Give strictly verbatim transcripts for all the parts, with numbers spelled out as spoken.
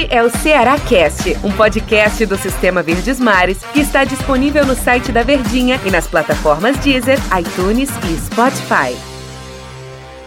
Este é o CearáCast, um podcast do Sistema Verdes Mares que está disponível no site da Verdinha e nas plataformas Deezer, iTunes e Spotify.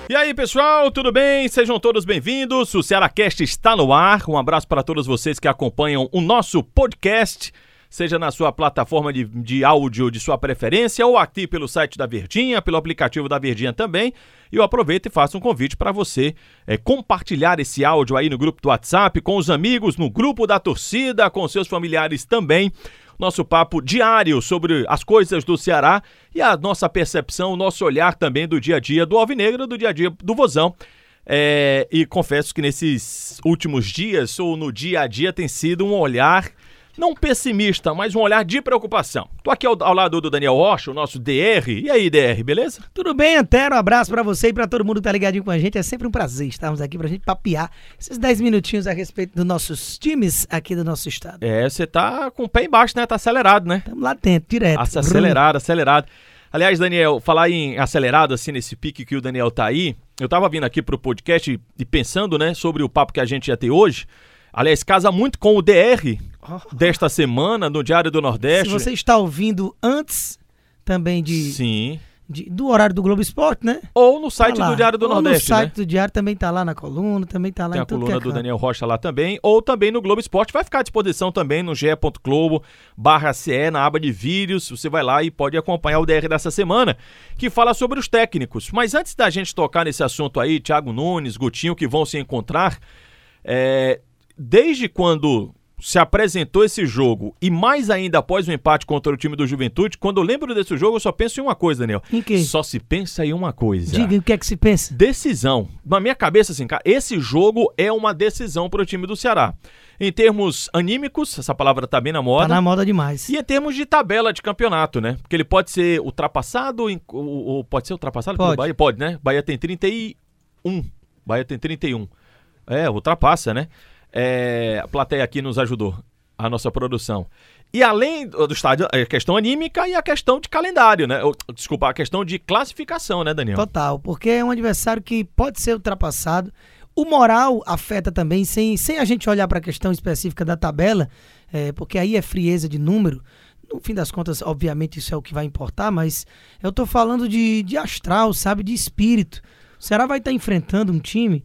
E aí, pessoal, tudo bem? Sejam todos bem-vindos. O CearáCast está no ar. Um abraço para todos vocês que acompanham o nosso podcast, seja na sua plataforma de, de áudio de sua preferência ou aqui pelo site da Verdinha, pelo aplicativo da Verdinha também. E eu aproveito e faço um convite para você é, compartilhar esse áudio aí no grupo do WhatsApp, com os amigos, no grupo da torcida, com seus familiares também. Nosso papo diário sobre as coisas do Ceará e a nossa percepção, o nosso olhar também do dia a dia do Alvinegro, do dia a dia do Vozão. É, e confesso que nesses últimos dias ou no dia a dia tem sido um olhar... não pessimista, mas um olhar de preocupação. Tô aqui ao, ao lado do Daniel Rocha, o nosso D R. E aí, D R, beleza? Tudo bem, Antero? Um abraço pra você e pra todo mundo que tá ligadinho com a gente. É sempre um prazer estarmos aqui pra gente papear esses dez minutinhos a respeito dos nossos times aqui do nosso estado. É, você tá com o pé embaixo, né? Tá acelerado, né? Estamos lá dentro, direto. Ace- acelerado, acelerado. Aliás, Daniel, falar em acelerado, assim, nesse pique que o Daniel tá aí, eu tava vindo aqui pro podcast e, e pensando, né, sobre o papo que a gente ia ter hoje. Aliás, casa muito com o D R desta semana no Diário do Nordeste. Se você está ouvindo antes também de, Sim. de do horário do Globo Esporte, né? Ou no site tá do Diário do ou Nordeste, no site, né? Do Diário também tá lá na coluna, também tá lá. Tem em a tudo coluna que é do claro. Daniel Rocha lá também, ou também no Globo Esporte. Vai ficar à disposição também no g e ponto globo barra c e, na aba de vídeos. Você vai lá e pode acompanhar o D R dessa semana, que fala sobre os técnicos. Mas antes da gente tocar nesse assunto aí, Thiago Nunes, Gutinho, que vão se encontrar, é... desde quando se apresentou esse jogo, e mais ainda após o empate contra o time do Juventude, quando eu lembro desse jogo eu só penso em uma coisa, Daniel. Em quê? Só se pensa em uma coisa. Diga, o que é que se pensa? Decisão. Na minha cabeça, assim, cara, esse jogo é uma decisão para o time do Ceará. Em termos anímicos, essa palavra tá bem na moda. Tá na moda demais. E em termos de tabela de campeonato, né? Porque ele pode ser ultrapassado, ou, ou pode ser ultrapassado pode. pelo Bahia? Pode, né? Bahia tem trinta e um. Bahia tem trinta e um. É, ultrapassa, né? É, a plateia aqui nos ajudou, a nossa produção. E além do estádio, a questão anímica e a questão de calendário, né? Desculpa, a questão de classificação, né, Daniel? Total, porque é um adversário que pode ser ultrapassado. O moral afeta também, sem, sem a gente olhar para a questão específica da tabela, é, porque aí é frieza de número. No fim das contas, obviamente, isso é o que vai importar, mas eu tô falando de, de astral, sabe? De espírito. O Ceará vai estar enfrentando um time...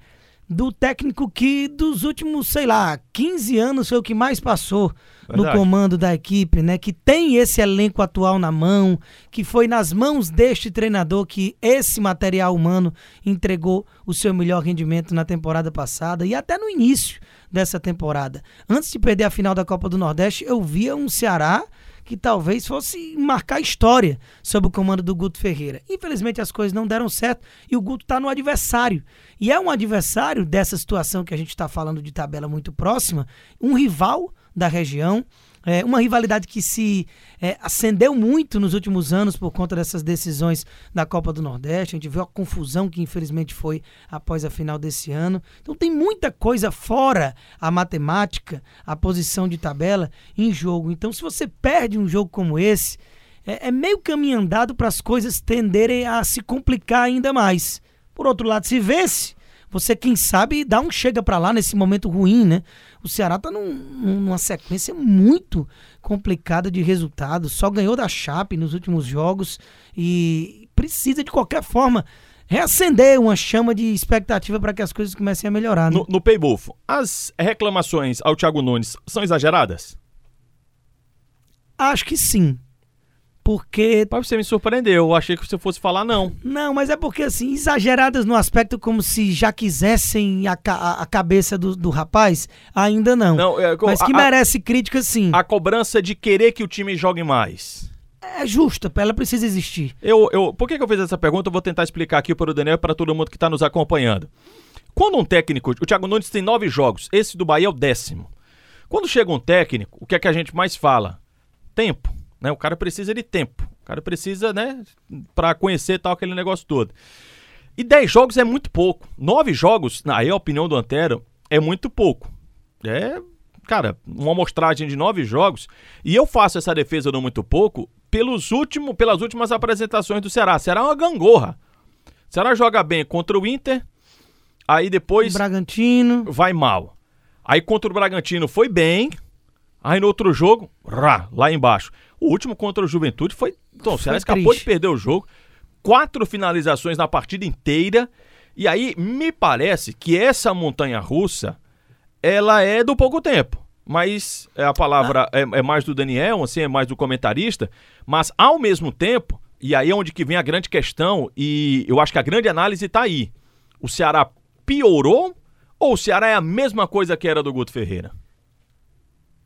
do técnico que dos últimos, sei lá, quinze anos foi o que mais passou Verdade. no comando da equipe, né? Que tem esse elenco atual na mão, que foi nas mãos deste treinador que esse material humano entregou o seu melhor rendimento na temporada passada e até no início dessa temporada. Antes de perder a final da Copa do Nordeste, eu via um Ceará que talvez fosse marcar história sob o comando do Guto Ferreira. Infelizmente as coisas não deram certo e o Guto está no adversário. E é um adversário dessa situação que a gente está falando de tabela muito próxima, um rival da região, é, uma rivalidade que se é, acendeu muito nos últimos anos por conta dessas decisões da Copa do Nordeste. A gente viu a confusão que infelizmente foi após a final desse ano. Então tem muita coisa fora a matemática, a posição de tabela em jogo. Então se você perde um jogo como esse, é, é meio caminho andado para as coisas tenderem a se complicar ainda mais. Por outro lado, se vence, você, quem sabe, dá um chega pra lá nesse momento ruim, né? O Ceará tá num, numa sequência muito complicada de resultados, só ganhou da Chape nos últimos jogos e precisa, de qualquer forma, reacender uma chama de expectativa para que as coisas comecem a melhorar, né? No, no Peibolfo, as reclamações ao Thiago Nunes são exageradas? Acho que sim. Porque... Pai, você me surpreendeu, eu achei que você fosse falar não. Não, mas é porque, assim, exageradas no aspecto como se já quisessem a, ca- a cabeça do, do rapaz, ainda não. não é, mas que a, merece crítica, sim. A cobrança de querer que o time jogue mais. É justa, ela precisa existir. Eu, eu, por que, que eu fiz essa pergunta? Eu vou tentar explicar aqui para o Daniel e para todo mundo que está nos acompanhando. Quando um técnico... O Thiago Nunes tem nove jogos, esse do Bahia é o décimo. Quando chega um técnico, o que é que a gente mais fala? Tempo. Né? O cara precisa de tempo, o cara precisa, né, pra conhecer tal, aquele negócio todo. E dez jogos é muito pouco, nove jogos, na minha opinião do Antero, é muito pouco. É, cara, uma amostragem de nove jogos, e eu faço essa defesa do muito pouco pelos últimos, pelas últimas apresentações do Ceará. Ceará é uma gangorra. Ceará joga bem contra o Inter, aí depois o Bragantino vai mal. Aí contra o Bragantino foi bem, aí no outro jogo, rá, lá embaixo. O último contra o Juventude foi... Então, o Ceará escapou de perder o jogo. Quatro finalizações na partida inteira. E aí, me parece que essa montanha-russa, ela é do pouco tempo. Mas a palavra ah. é, é mais do Daniel, assim, é mais do comentarista. Mas, ao mesmo tempo, e aí é onde que vem a grande questão, e eu acho que a grande análise está aí. O Ceará piorou ou o Ceará é a mesma coisa que era do Guto Ferreira?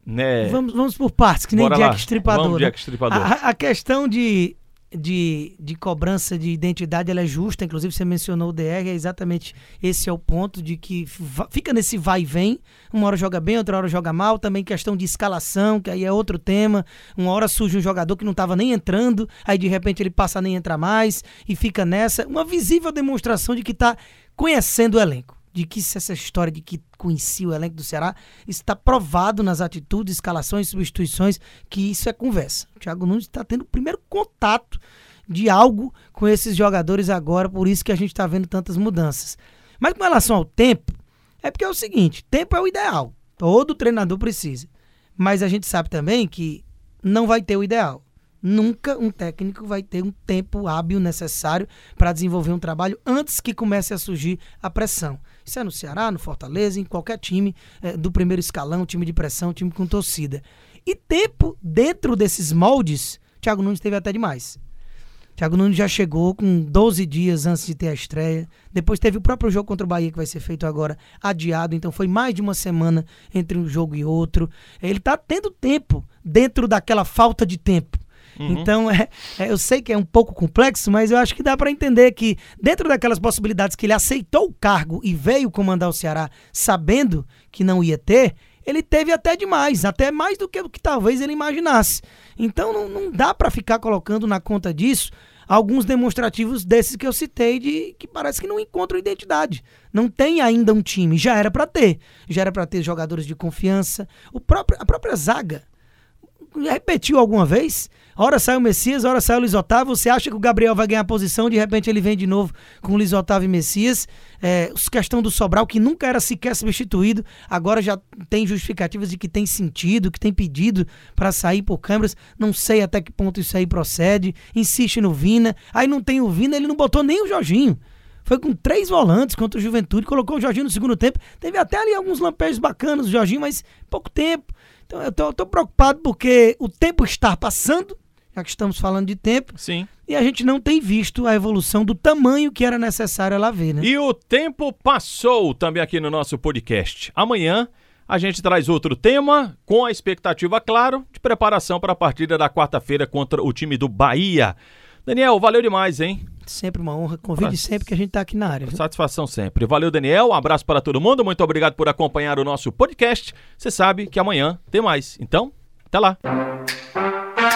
Né? Vamos, vamos por partes, que nem Bora Jack Stripador. Vamos, né? Jack Stripador. A, a questão de, de, de cobrança de identidade, ela é justa, inclusive você mencionou o D R, é exatamente esse é o ponto de que fica nesse vai e vem, uma hora joga bem, outra hora joga mal, também questão de escalação, que aí é outro tema, uma hora surge um jogador que não estava nem entrando, aí de repente ele passa a nem entrar mais e fica nessa, uma visível demonstração de que está conhecendo o elenco. De que essa história de que conhecia o elenco do Ceará está provado nas atitudes, escalações, substituições, que isso é conversa. O Thiago Nunes está tendo o primeiro contato de algo com esses jogadores agora, por isso que a gente está vendo tantas mudanças. Mas com relação ao tempo, é porque é o seguinte, tempo é o ideal, todo treinador precisa. Mas a gente sabe também que não vai ter o ideal. Nunca um técnico vai ter um tempo hábil necessário para desenvolver um trabalho antes que comece a surgir a pressão. Isso é no Ceará, no Fortaleza, em qualquer time é, do primeiro escalão, time de pressão, time com torcida. E tempo dentro desses moldes, Thiago Nunes teve até demais. Thiago Nunes já chegou com doze dias antes de ter a estreia. Depois teve o próprio jogo contra o Bahia, que vai ser feito agora, adiado. Então foi mais de uma semana entre um jogo e outro. Ele está tendo tempo dentro daquela falta de tempo. Uhum. Então, é, é, eu sei que é um pouco complexo, mas eu acho que dá para entender que dentro daquelas possibilidades que ele aceitou o cargo e veio comandar o Ceará sabendo que não ia ter, ele teve até demais, até mais do que o que talvez ele imaginasse. Então, não, não dá para ficar colocando na conta disso alguns demonstrativos desses que eu citei, de que parece que não encontram identidade. Não tem ainda um time, já era para ter. Já era para ter jogadores de confiança. O próprio, a própria zaga repetiu alguma vez. Ora sai o Messias, ora sai o Luiz Otávio. Você acha que o Gabriel vai ganhar a posição, de repente ele vem de novo com o Luiz Otávio e Messias. É, questão do Sobral, que nunca era sequer substituído, agora já tem justificativas de que tem sentido, que tem pedido para sair por câmeras. Não sei até que ponto isso aí procede. Insiste no Vina, aí não tem o Vina, ele não botou nem o Jorginho. Foi com três volantes contra o Juventude, colocou o Jorginho no segundo tempo. Teve até ali alguns lampejos bacanas do Jorginho, mas pouco tempo. Então eu tô, tô preocupado porque o tempo está passando, já que estamos falando de tempo. Sim. E a gente não tem visto a evolução do tamanho que era necessário ela ver, né? E o tempo passou também aqui no nosso podcast. Amanhã a gente traz outro tema, com a expectativa, claro, de preparação para a partida da quarta-feira contra o time do Bahia. Daniel, valeu demais, hein? Sempre uma honra. Convide pra... sempre que a gente tá aqui na área. Viu? Satisfação sempre. Valeu, Daniel. Um abraço para todo mundo. Muito obrigado por acompanhar o nosso podcast. Você sabe que amanhã tem mais. Então, até lá.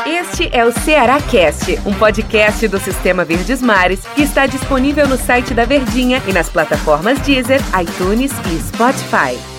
Este é o CearáCast, um podcast do Sistema Verdes Mares, que está disponível no site da Verdinha e nas plataformas Deezer, iTunes e Spotify.